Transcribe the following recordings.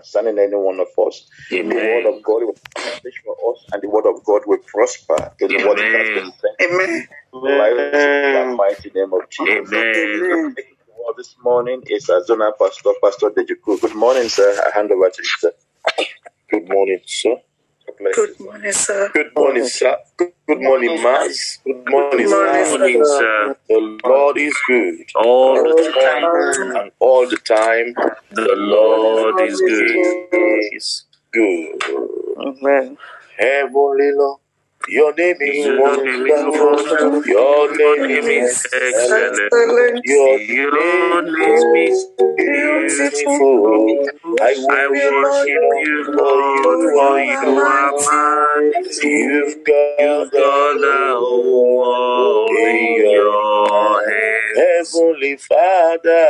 concerning any one of us. Amen. The word of God will accomplish for us, and the word of God will prosper in the word that has been sent. Amen. In the mighty name of Jesus. Amen. This morning is Azona Pastor Dejuku. Good morning, sir. I hand over to you, sir. Good morning, sir. Good morning, sir. Good morning, sir. Good morning, Mass. Good morning, sir. The Lord is good. All the time. And all the time, the Lord is good. Is good. Amen. Heavenly Lord, your name is wonderful. Your name is excellent. Your name is beautiful. I worship you, Lord. You are mine. You've got the whole world in your hands. Heavenly Father,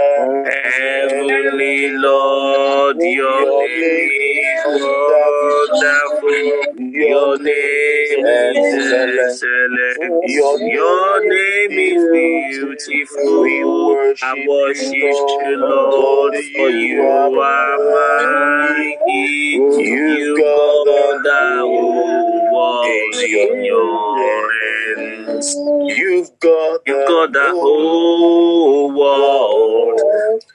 Heavenly Lord, your name is wonderful. Your name is excellent. Your name is beautiful. I worship you, Lord, for you are mine. You got the whole world in your hands. You've got the whole world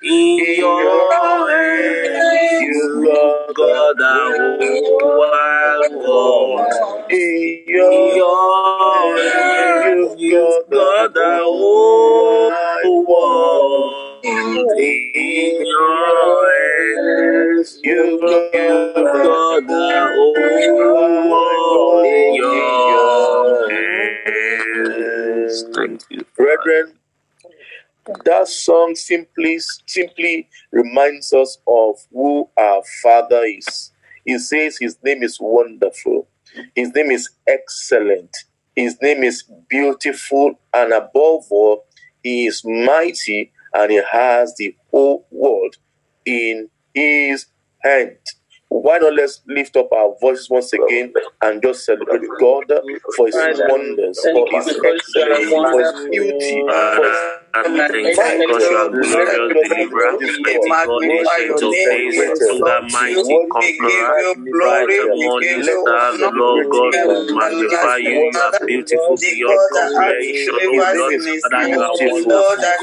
in your hands. You've got the whole world. In your hands, you've got the whole world. In your hands, you've got the whole world. In your hands. Thank you, brethren. That song simply reminds us of who our Father is. He says his name is wonderful. His name is excellent. His name is beautiful. And above all, he is mighty, and he has the whole world in his hand. Why not let's lift up our voices once again and just celebrate God for his wonders, for his excellence, for his beauty, for his Lord, but the God indescribable, incredible God, is worthy, is because you are worthy, you got the whole world in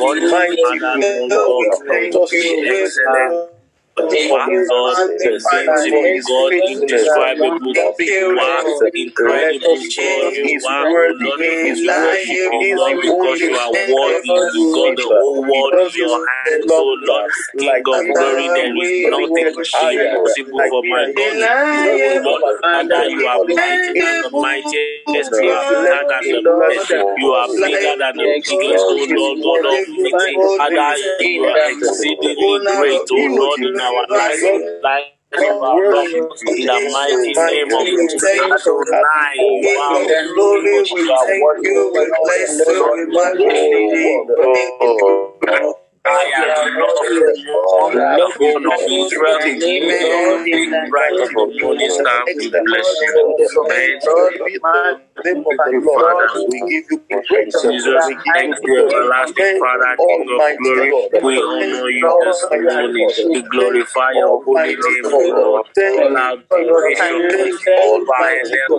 your hands, oh Lord. King of glory, there is nothing impossible for my God. Father, you are mighty and the mightiest, you are bigger than the best, you are bigger than the biggest, oh Lord, God of mighty. Father, you are exceedingly great, oh Lord. Our life in the mighty name of Jesus. I am Lord of Israel, the right of Afghanistan. We bless you. Father, we give you praise, Jesus. Thank you, everlasting Father, King of glory. We honor you this morning. We glorify your holy name, O Lord. All our glory, all by them,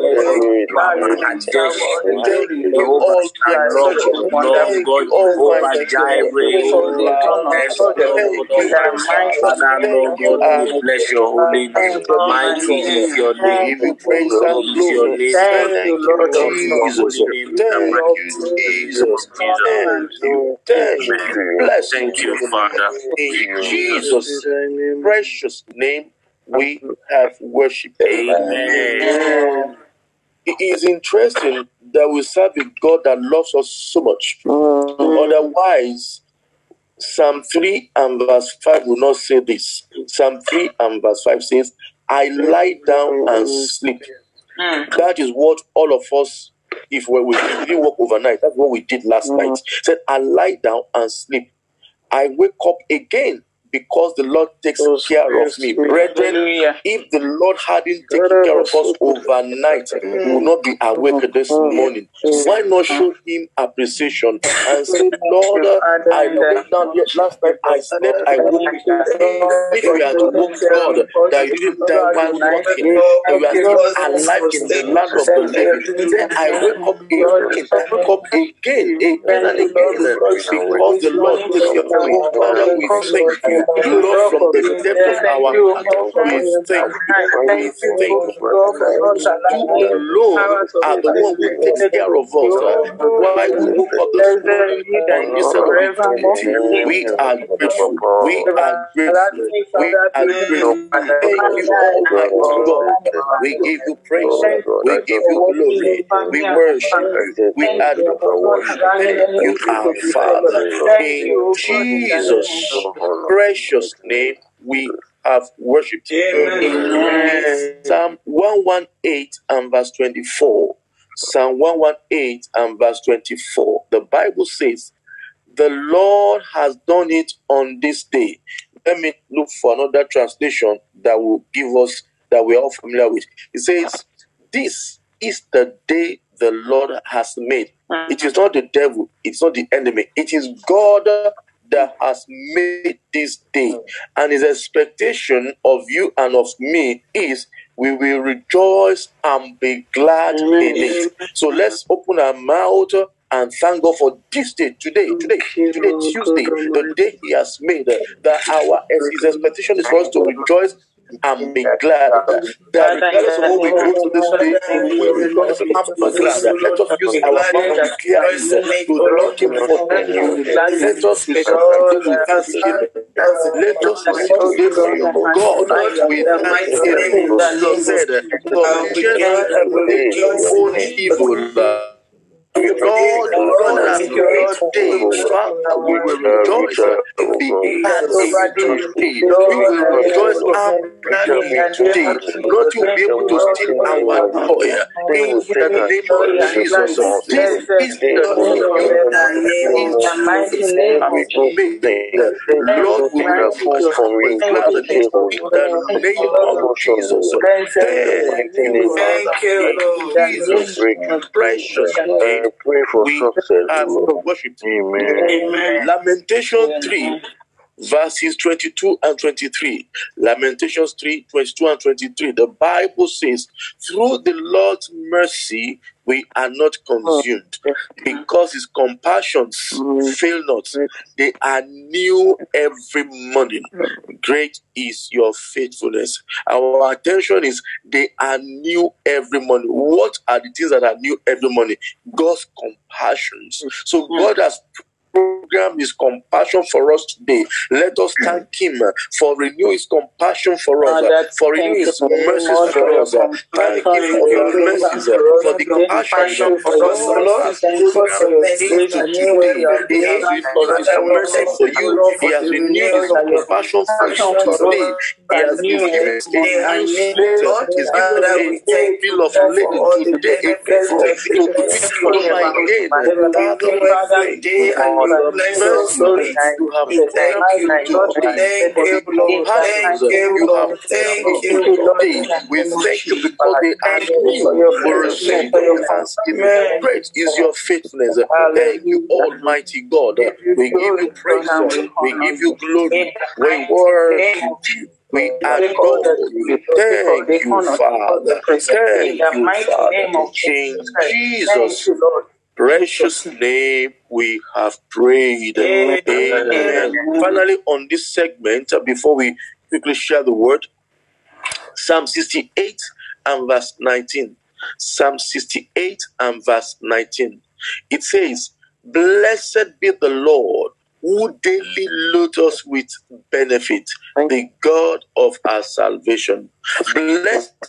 power and destiny. Jehovah Lord God, Jehovah Jireh, Father, Lord God, we bless your holy name. Mighty is your name. Thank you, Lord. Jesus, thank you, Father. In Jesus' precious name, we have worshipped. Amen. It is interesting that we serve a God that loves us so much. Otherwise, Psalm 3 and verse 5 will not say this. Psalm 3 and verse 5 says, I lie down and sleep. That is what all of us, if we didn't work overnight, that's what we did last night. Said, I lie down and sleep. I wake up again because the Lord takes care of me. Brethren, if the Lord hadn't taken care of us overnight, we would not be awake this morning. Why not show him appreciation and say, Lord, I know now, last night I slept, I woke up. If you are to woke, God, that you didn't die while walking, and we are still alive in the land of the living, then I wake up again, because the Lord takes care of me. Father, we thank you. Lord, from the depth of our heart, we thank you. You alone are the one who takes care of us. Why we woke up this morning, we are grateful. Thank you, Almighty God. We give you praise. We give you glory. We worship. We adore you. Thank you, our Father. In Jesus' precious name, we have worshipped him. Psalm 118 and verse 24. Psalm 118 and verse 24. The Bible says, the Lord has done it on this day. Let me look for another translation that will give us, that we're all familiar with. It says, this is the day the Lord has made. It is not the devil. It's not the enemy. It is God that has made this day. And his expectation of you and of me is we will rejoice and be glad in it. So let's open our mouth and thank God for this day, today, Tuesday, the day he has made, that his expectation is for us to rejoice and be glad, that regardless of what we go to this day, we will rejoice and be glad. Let us use our mouth to declare to thank him for you. Let us make thanksgiving. Let us say today to you, God, we thank him. He said, God has made day, we will rejoice and be glad in today. We will rejoice and be glad in today. God will be able to steal our joy. In the name of Jesus, this is the name we made. Lord will rejoice and be glad in the name of Jesus. Thank you, Jesus, precious name. Pray for success. Worship. Amen. Lamentation 3, verses 22 and 23. Lamentations 3, 22 and 23. The Bible says, through the Lord's mercy, we are not consumed, because his compassions fail not. They are new every morning. Great is your faithfulness. Our attention is, they are new every morning. What are the things that are new every morning? God's compassions. So God has program his compassion for us today. Let us thank him for renewing his compassion for us, for renewing his mercies for us. Thank him for your mercies, for the compassion for us. Lord has program today. He has renewed his mercy for you. He has renewed his compassion for you today. He has given a new slate. He has given a bill of lading today. A blessing. We thank you because they are new. Great is your faithfulness. Thank you, Almighty God. We give you praise. We give you glory. We worship you. We adore you. Thank you, Father. Thank you, Father. In Jesus' precious name we have prayed. Amen. Finally, on this segment, before we quickly share the word, Psalm 68 and verse 19. Psalm 68 and verse 19. It says, blessed be the Lord who daily loads us with benefit, the God of our salvation. Blessed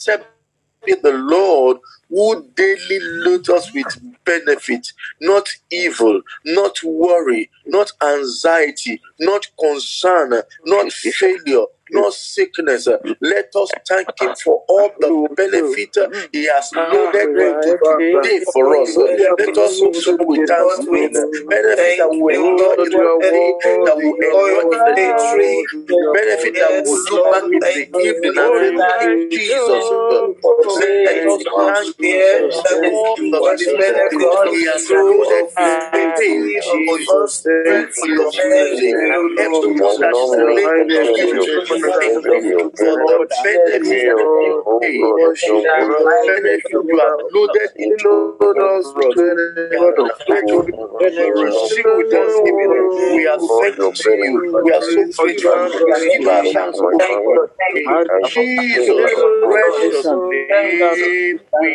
be the Lord who daily loads us with benefit, not evil, not worry, not anxiety, not concern, not failure, nor sickness. Let us thank him for all the benefit he has loaded today for us. Let us also with thanksgiving benefit that we enjoy in the day, that we enjoy in the day tree, benefit that we look back in the evening and Jesus. Let us thank him for all the benefit he has loaded today for us, for your family, and everyone that is related to you. For the benefit of the day, benefit you have loaded into us. We are thankful to you. We are so grateful. Give our thanks to God. In Jesus' precious name, we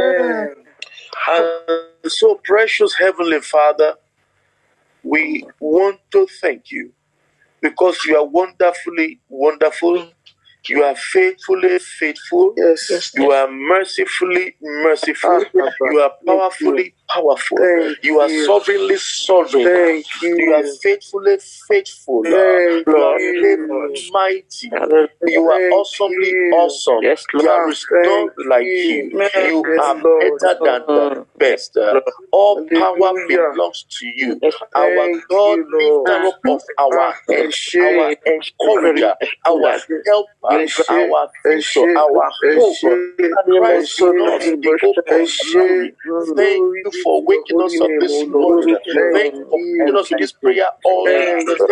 pray. And so, precious Heavenly Father, we want to thank you because you are wonderfully wonderful. You are faithfully faithful. Yes. You are mercifully merciful. You are powerfully powerful. You are sovereignly sovereign. You are faithfully faithful. You are mighty. You are awesomely awesome. Yes, you are restored like him. You are better than the best. All power belongs to you. Our God, lifter up of our head, our encourager, our helper, our future, our hope. Christ not in the open. Thank you for waking us up this morning. Thank you for bringing us to this prayer all night. Thank you for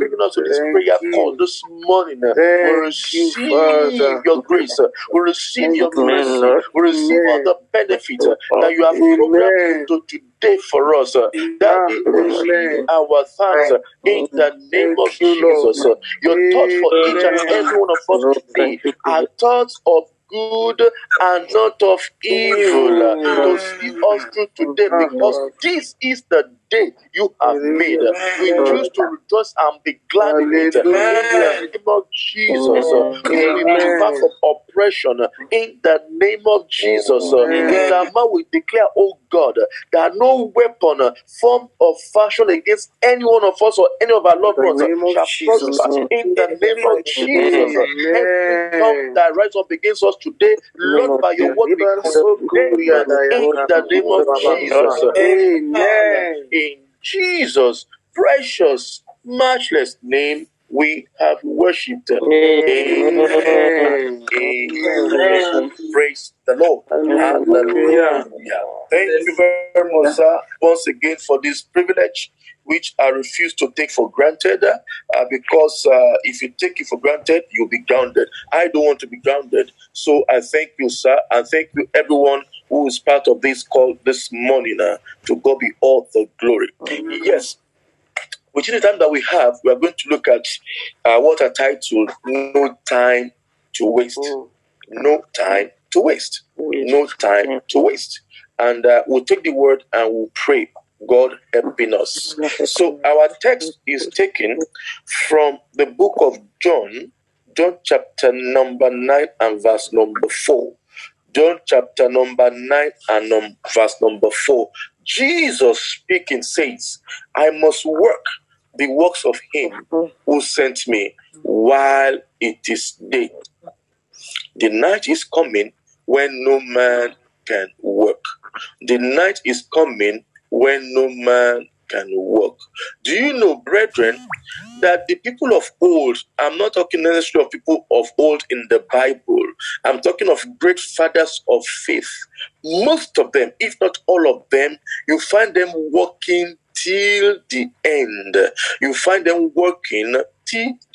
bringing us to this prayer call this morning. We receive your grace. We receive your mercy. We receive all the benefits that you have programmed into today for us. That is our thanks in the name of Jesus. Your thoughts for each and every one of us today are thoughts of good and not of evil to see us through today, because this is the day you have made. We choose to rejoice and be glad in it. In the name of Jesus, we deliver from oppression. In the name of Jesus, we declare, oh God, that no weapon formed or fashioned against any one of us or any of our loved ones shall prosper. In the name of Jesus, every tongue that rises up against us today, Lord, by your word, be condemned. In the name of Jesus, amen. In Jesus' precious, matchless name, we have worshipped. Amen. Amen. Praise the Lord. Hallelujah. Thank you very much, sir, once again for this privilege, which I refuse to take for granted, because if you take it for granted, you'll be grounded. I don't want to be grounded. So I thank you, sir, and thank you, everyone who is part of this call this morning. To God be all the glory. Yes, within the time that we have, we are going to look at what I titled, No Time to Waste. No time to waste. No time to waste. And we'll take the word and we'll pray, God helping us. So our text is taken from the book of John, John chapter number 9 and verse number 4. John chapter number 9 and verse number 4. Jesus speaking says, I must work the works of him who sent me while it is day. The night is coming when no man can work. The night is coming when no man can work. Do you know, brethren, that the people of old, I'm not talking necessarily of people of old in the Bible, I'm talking of great fathers of faith. Most of them, if not all of them, you find them working till the end. You find them working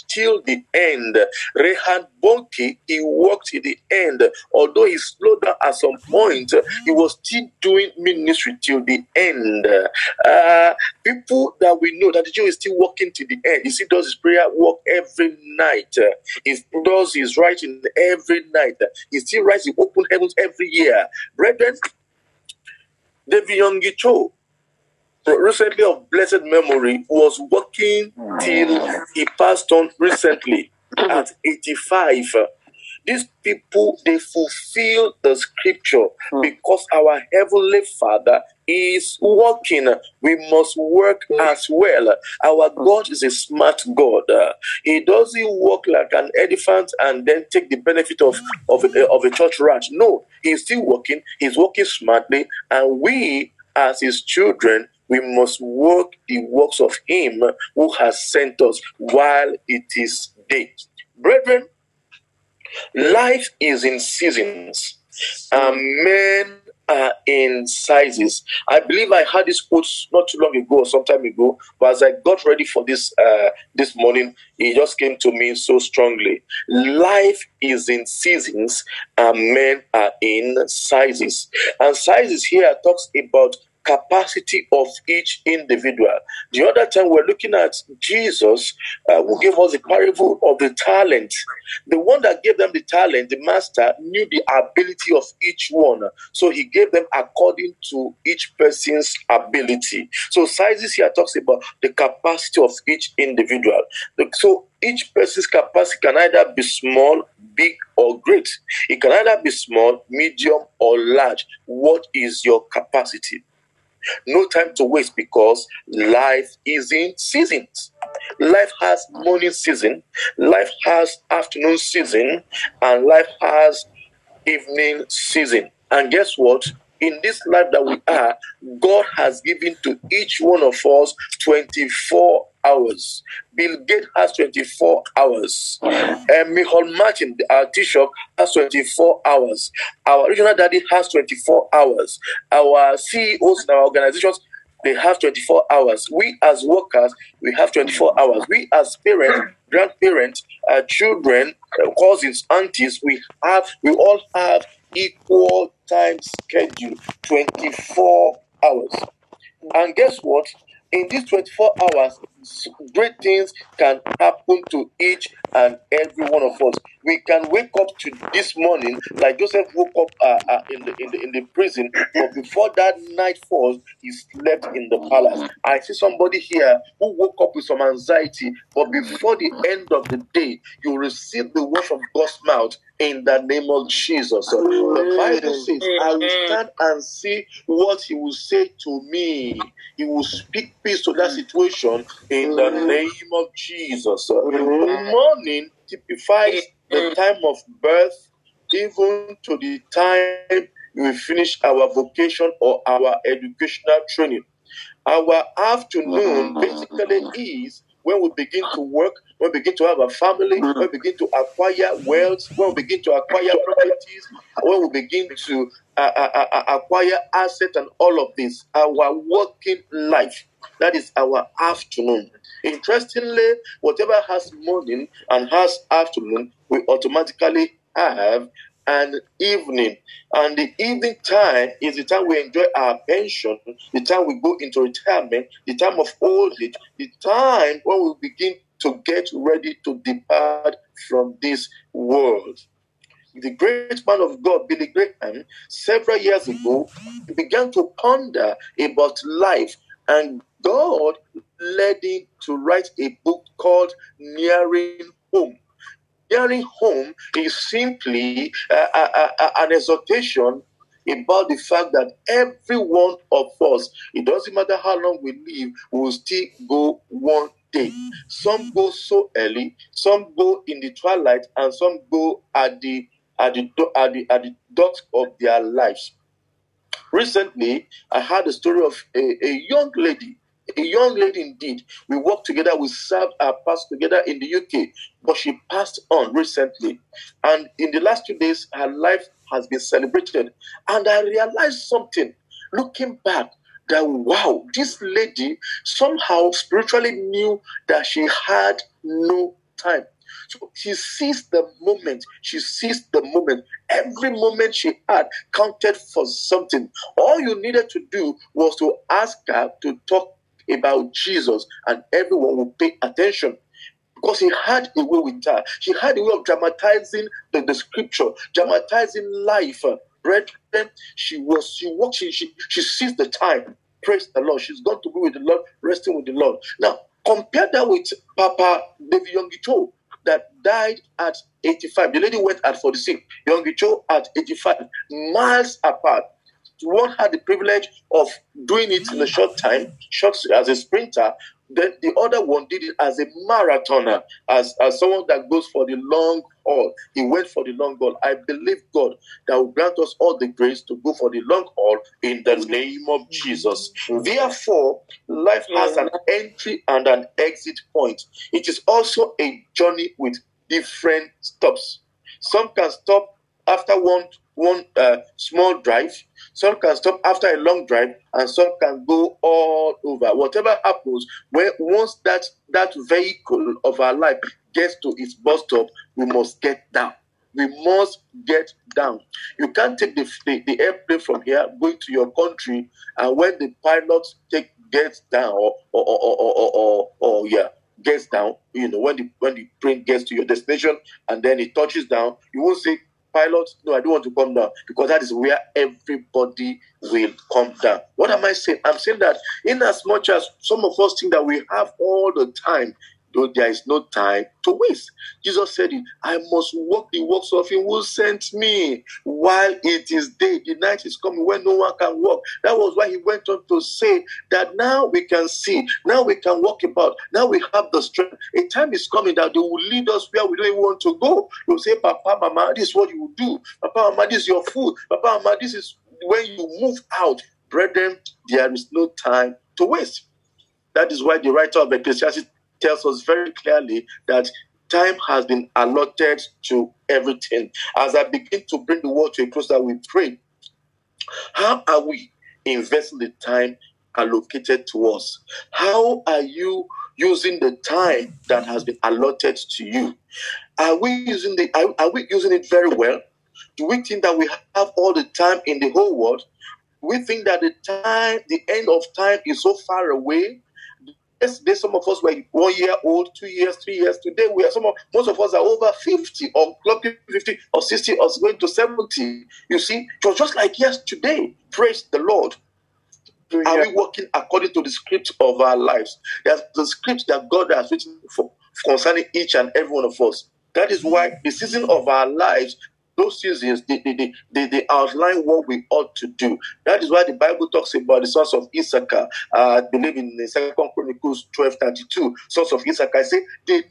till the end. Rehan Bonke, he worked to the end. Although he slowed down at some point, he was still doing ministry till the end. People that we know, that the Jew is still working till the end. He still does his prayer work every night. He does his writing every night. He still writes the open heavens every year. Brethren, David Yonggi Cho, recently of blessed memory, was working till he passed on recently at 85. These people, they fulfill the scripture because our Heavenly Father is working, we must work as well. Our God is a smart God. He doesn't work like an elephant and then take the benefit of a church rat. No, he's still working. He's working smartly, and we, as his children, we must work the works of him who has sent us while it is day. Brethren, life is in seasons, and men are in sizes. I believe I had this quote not too long ago, or some time ago, but as I got ready for this this morning, it just came to me so strongly. Life is in seasons, and men are in sizes. And sizes here talks about capacity of each individual. The other time we're looking at Jesus, who gave us the parable of the talent. The one that gave them the talent, the master, knew the ability of each one. So he gave them according to each person's ability. So sizes here talks about the capacity of each individual. So each person's capacity can either be small, big, or great. It can either be small, medium, or large. What is your capacity? No time to waste, because life is in seasons. Life has morning season, life has afternoon season, and life has evening season. And guess what? In this life that we are, God has given to each one of us 24 hours. Bill Gates has 24 hours. And Michael Martin, our Taoiseach, has 24 hours. Our regional daddy has 24 hours. Our CEOs and our organizations, they have 24 hours. We as workers, we have 24 hours. We as parents, grandparents, children, cousins, aunties, we all have equal time schedule, 24 hours. And guess what? In these 24 hours, great things can happen to each and every one of us. We can wake up to this morning like Joseph woke up in the prison, but before that night falls, he slept in the palace. I see somebody here who woke up with some anxiety, but before the end of the day, you receive the word from God's mouth in the name of Jesus. The Bible says, I will stand and see what he will say to me. He will speak peace to that situation in the name of Jesus. The morning typifies the time of birth, even to the time we finish our vocation or our educational training. Our afternoon basically is when we begin to work, when we begin to have a family, when we begin to acquire wealth, when we begin to acquire properties, when we begin to acquire assets and all of this, our working life. That is our afternoon. Interestingly, whatever has morning and has afternoon, we automatically have an evening. And the evening time is the time we enjoy our pension, the time we go into retirement, the time of old age, the time when we begin to get ready to depart from this world. The great man of God, Billy Graham, several years ago, began to ponder about life, and God led him to write a book called Nearing Home. Nearing Home is simply an exhortation about the fact that every one of us, it doesn't matter how long we live, we will still go one day. Some go so early, some go in the twilight, and some go at the dusk of their lives. Recently, I heard a story of a young lady indeed. We worked together, we served our past together in the UK, but she passed on recently. And in the last 2 days, her life has been celebrated. And I realized something, looking back, that wow, this lady somehow spiritually knew that she had no time. So she seized the moment. She seized the moment. Every moment she had counted for something. All you needed to do was to ask her to talk about Jesus, and everyone would pay attention. Because he had a way with her. She had a way of dramatizing the scripture, dramatizing life. Brethren, she seized the time. Praise the Lord. She's gone to be with the Lord, resting with the Lord. Now, compare that with Papa David Yonggi Cho, that died at 85. The lady went at 46. Yonggi Cho at 85. Miles apart. one had the privilege of doing it in a short time, short as a sprinter. The other one did it as a marathoner, as someone that goes for the long haul. He went for the long haul. I believe God that will grant us all the grace to go for the long haul in the name of Jesus. Therefore, life has an entry and an exit point. It is also a journey with different stops. Some can stop after one small drive. Some can stop after a long drive, and some can go all over. Whatever happens, once that vehicle of our life gets to its bus stop, we must get down. We must get down. You can't take the airplane from here, going to your country, and when the pilot gets down, gets down, when the plane gets to your destination, and then it touches down, you won't say, "Pilot, no, I don't want to come down," because that is where everybody will come down. What am I saying? I'm saying that in as much as some of us think that we have all the time, though there is no time to waste. Jesus said it, "I must work the works of him who sent me while it is day." The night is coming when no one can work. That was why he went on to say that now we can see, now we can walk about, now we have the strength. A time is coming that they will lead us where we don't even want to go. They will say, "Papa, Mama, this is what you will do. Papa, Mama, this is your food. Papa, Mama, this is when you move out." Brethren, there is no time to waste. That is why the writer of Ecclesiastes tells us very clearly that time has been allotted to everything. As I begin to bring the word to a close, I will pray. How are we investing the time allocated to us? How are you using the time that has been allotted to you? Are we using it very well? Do we think that we have all the time in the whole world? We think that the end of time is so far away. Yesterday, some of us were 1 year old, 2 years, 3 years. Today, most of us are over 50 or clocking 50 or 60 or going to 70. You see, it was just like yesterday. Praise the Lord. Yeah. Are we working according to the script of our lives? There's the script that God has written for concerning each and every one of us. That is why the season of our lives, those seasons, they outline what we ought to do. That is why the Bible talks about the sons of Issachar. I believe in the 2 Chronicles 12:32. Sons of Issachar, I say, they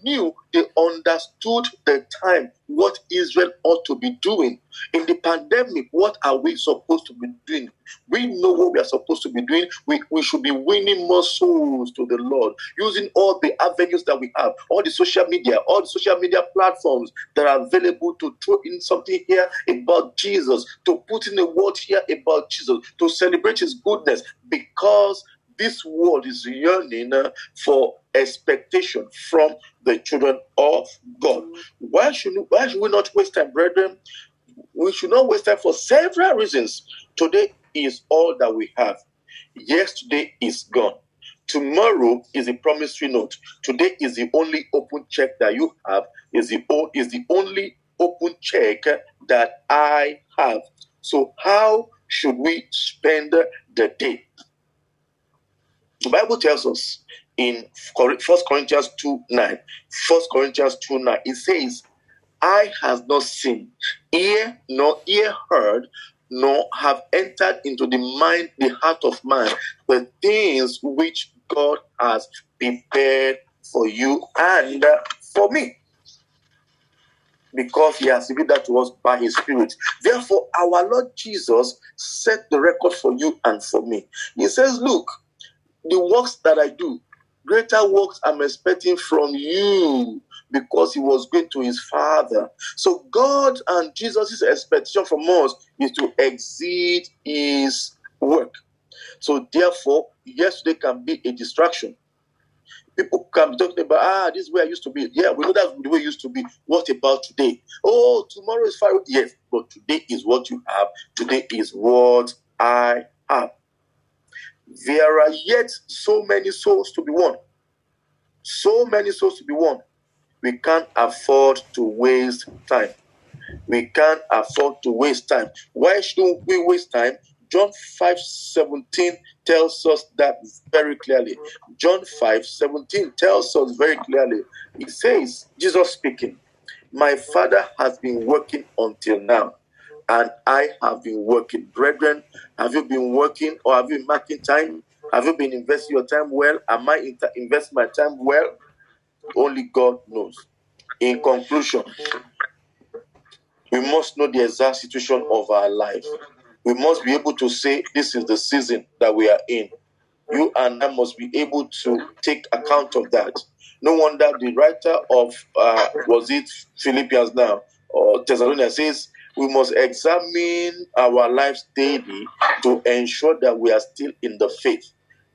understood the time, what Israel ought to be doing. In the pandemic, what are we supposed to be doing? We know what we are supposed to be doing. We should be winning more souls to the Lord, using all the avenues that we have, all the social media platforms that are available to throw in something here about Jesus, to put in a word here about Jesus, to celebrate his goodness, because this world is yearning for expectation from the children of God. Why should we not waste time, brethren? We should not waste time for several reasons. Today is all that we have. Yesterday is gone. Tomorrow is a promissory note. Today is the only open check that you have. Is the only open check that I have. So how should we spend the day? The Bible tells us in 1 Corinthians 2:9. 1 Corinthians 2:9. It says, "Eye has not seen, ear heard, nor have entered into the heart of man, the things which God has prepared for you and for me, because he has revealed that to us by his Spirit." Therefore, our Lord Jesus set the record for you and for me. He says, "Look, the works that I do, greater works I'm expecting from you," because he was going to his Father. So God and Jesus' expectation from us is to exceed his work. So therefore, yesterday can be a distraction. People can be talking about, this is where I used to be. Yeah, we know that's the way it used to be. What about today? Oh, tomorrow is far away. Yes, but today is what you have. Today is what I have. There are yet so many souls to be won. So many souls to be won. We can't afford to waste time. We can't afford to waste time. Why shouldn't we waste time? John 5:17 tells us that very clearly. John 5:17 tells us very clearly. It says, Jesus speaking, "My Father has been working until now. and I have been working. Brethren, have you been working, or have you been marking time? Have you been investing your time well? Am I investing my time well? Only God knows. In conclusion, we must know the exact situation of our life. We must be able to say, this is the season that we are in. You and I must be able to take account of that. No wonder the writer of, was it Philippians now, or Thessalonians, says, we must examine our lives daily to ensure that we are still in the faith.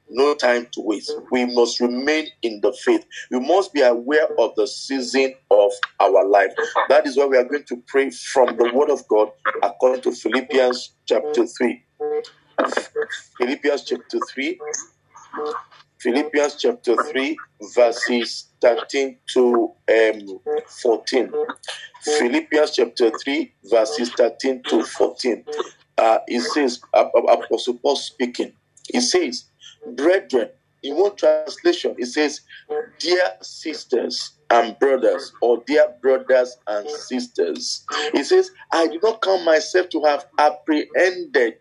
No time to waste. We must remain in the faith. We must be aware of the season of our life. That is why we are going to pray from the Word of God according to Philippians chapter 3. Philippians chapter 3. Philippians chapter 3, verses 13 to 14. Philippians chapter 3, verses 13 to 14. It says, Apostle Paul speaking. It says, brethren, in one translation, it says, dear sisters and brothers, or dear brothers and sisters. It says, I do not count myself to have apprehended.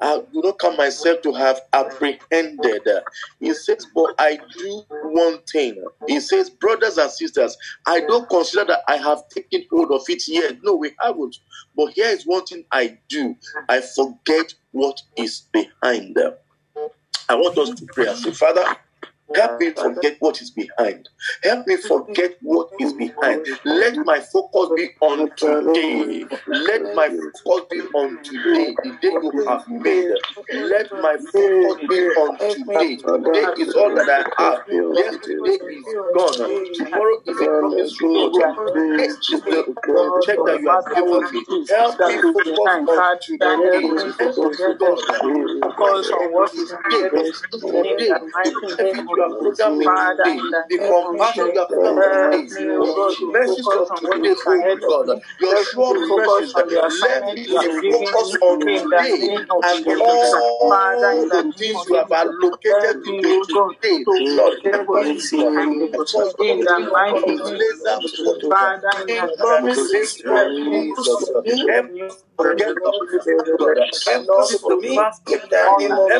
I do not count myself to have apprehended. He says, but I do one thing. He says, brothers and sisters, I don't consider that I have taken hold of it yet. No, we haven't. But here is one thing I do. I forget what is behind. I want us to pray and say, Father, help me forget what is behind. Help me forget what is behind. Let my focus be on today. Let my focus be on today, the day you have made. Let my focus be on today. Today is all that I have. Yesterday is gone. Tomorrow is a promise road. This is the contract that you have given me. Help me focus on today. Focus on the compassion that comes from the message of today, God. Your sure focus on your focus on today and all the things you have allocated today. Lord, help forget the past in the name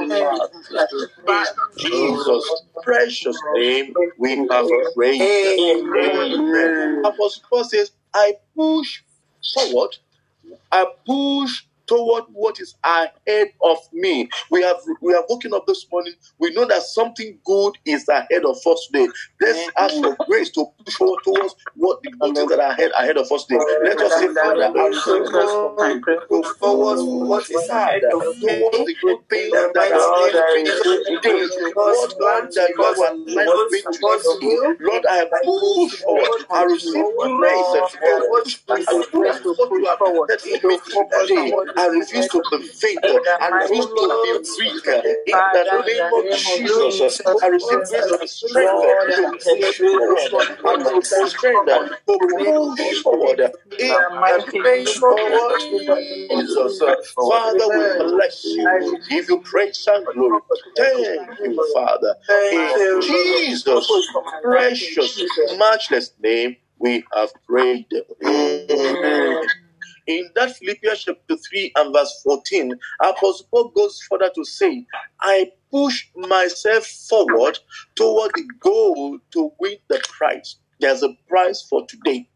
of Jesus. Jesus' precious name, we have prayed. Amen. Apostle Paul says, I push forward. I push toward what is ahead of me. We are woken up this morning. We know that something good is ahead of us today. Let's ask for grace to push forward towards what the good things that are ahead of us today. Let us say, Father, I push forward what is ahead of me. Towards the good things that are ahead of today. Lord, God, that you have aligned me towards you. Lord, I push forward. I receive grace. I push forward. Let me today. I refuse to be favored. I refuse to be weak. In the name of Jesus, I receive the strength to push forward. In the name of Jesus, Father, we bless you. Give you praise and glory. Thank you, Father. In Jesus' precious, matchless name, we have prayed. Amen. In that Philippians chapter 3 and verse 14, Apostle Paul goes further to say, I push myself forward toward the goal to win the prize. There's a prize for today.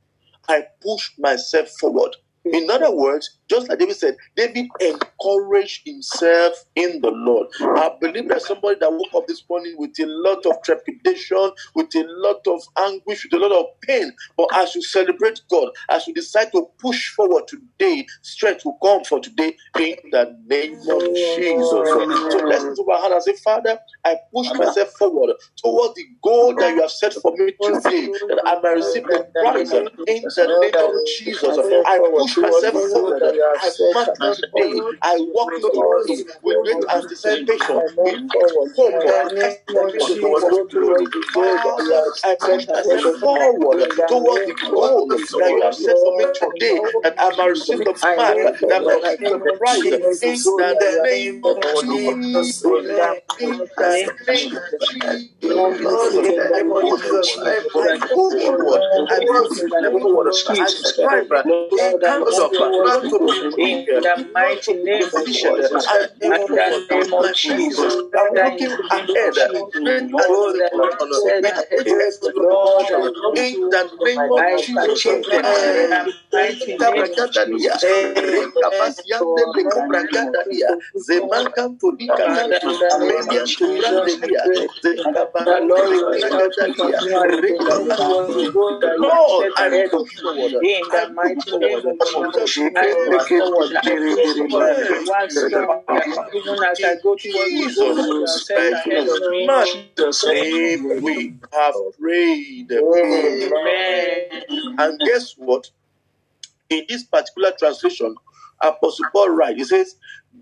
I push myself forward. In other words, just like David said, David encouraged himself in the Lord. I believe that somebody that woke up this morning with a lot of trepidation, with a lot of anguish, with a lot of pain, but as you celebrate God, as you decide to push forward today, strength will come for today in the name of Jesus. So let's do our hand and say, Father, I push myself forward towards the goal that you have set for me today, that I may receive the prize in the name of Jesus. I push myself forward. I march today. I walk the road with great anticipation. With hope and expectation towards glory. I push myself forward towards the goal that you have set for me today, and I may receive the prize. That I may receive the prize in the name of Jesus. the mighty name of Jesus, the name of Jesus, even as I go to the we have prayed. Amen. And guess what? In this particular translation, Apostle Paul writes, he says,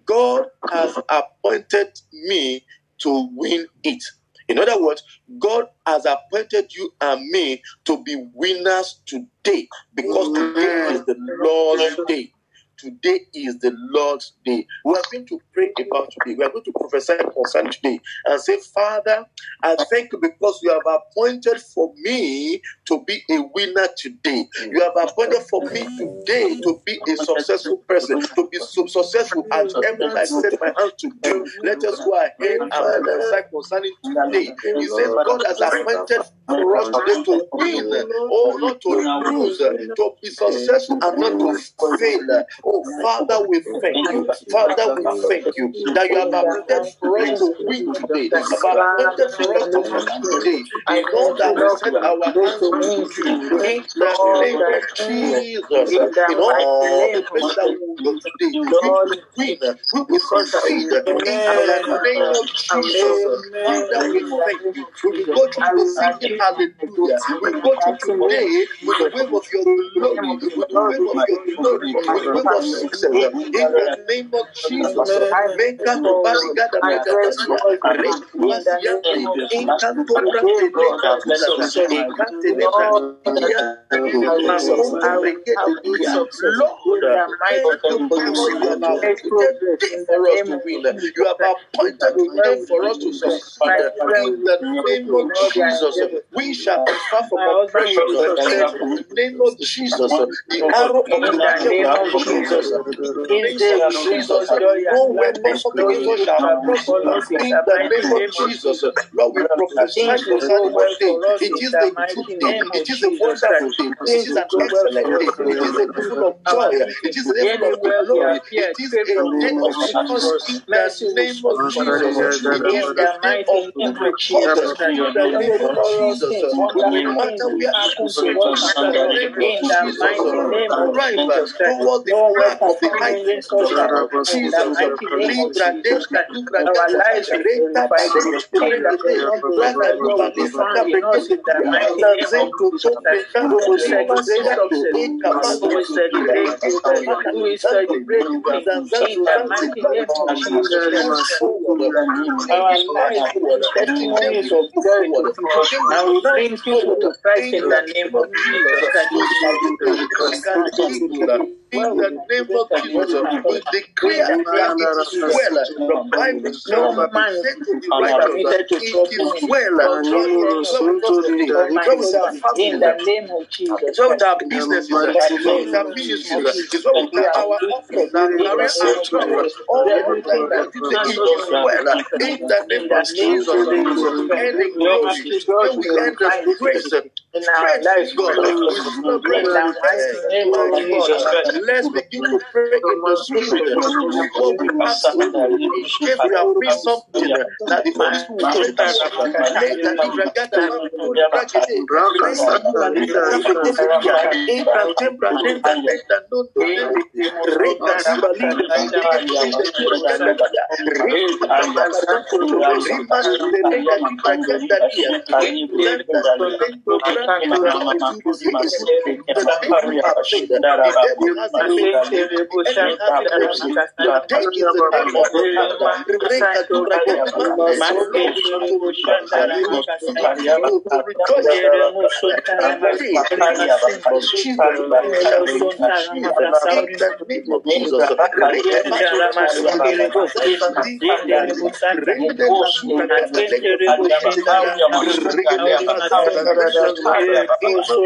God has appointed me to win it. In other words, God has appointed you and me to be winners today, because today is the Lord's day. Today is the Lord's day. We are going to pray about today. We are going to prophesy concerning today and say, Father, I thank you because you have appointed for me to be a winner today. You have appointed for me today to be a successful person, to be successful at everything I set my hand to do. Let us go ahead and prophesy concerning today. He says, God has appointed for us today to win, oh, not to lose, to be successful and not to fail. Oh, Father, we thank you. Father, we thank you that you have appointed for us to win today. You have appointed for us to win today. I know that we set our hands to win today. In the name of Jesus, in all the things that we will do today, we will win. We will succeed. In the name of Jesus, Father, we thank you. We will go to singing hallelujah. We will go to today with the wave of your glory, with the wave of your glory. In the name of Jesus, make us to Bariga the you have appointed for us to succeed. In the name of Jesus, we shall suffer from oppression. In the name of Jesus, the arrow of the Jesus, in the Jesus, no weapon of the evil shall prosper. In the name of Jesus, Lord, we prophesy concerning our day. It is a good day. It is a wonderful day. It is an excellent day. It is a full of joy. It is a full of glory. It is a day of success. In the name of Jesus, it is a day of Jesus. In the name of Jesus, no matter we are concerned, in the name of Jesus, no way of the kindness of our Jesus, lead that day that our lives are written by the Spirit of God. Rather, we must be that mighty name of Jesus. We will celebrate success. We will celebrate victory. We will celebrate in the mighty name of Jesus. Our lives will be testimonies of joy. I will bring people to Christ in the name of Jesus. In the name of Jesus, we declare that it is well. The Bible says that it is well. In the name of Jesus, it's all our businesses, it's all our ministries, it's all our offices, our careers, all that it is well. In the name of Jesus, any glory, we end the grace in our lives, God. In the name of let's begin to pray in the spirit before we pass away. If we have been something that the first will take us later, if we get a good tragedy, Amen. Father, thank you, Jesus.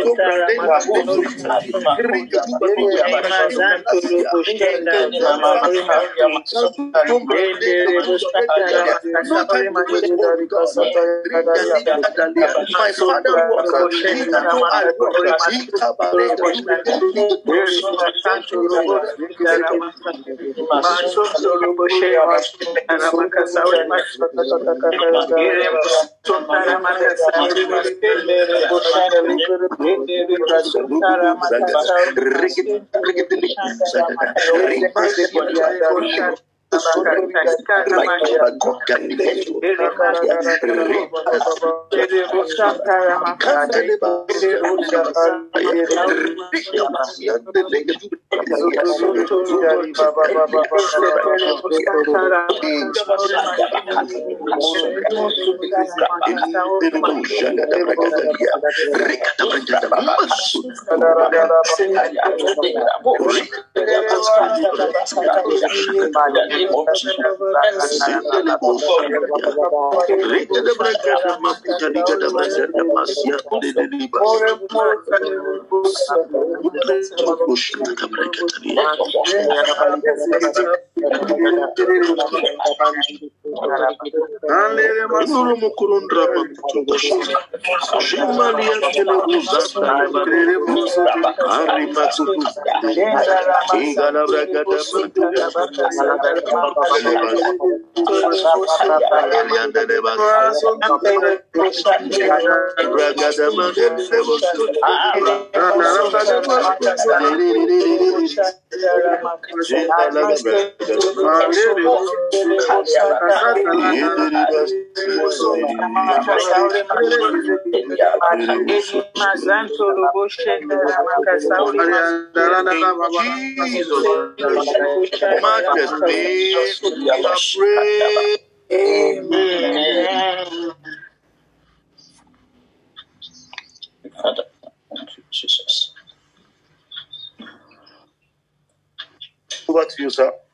Over to you, sir.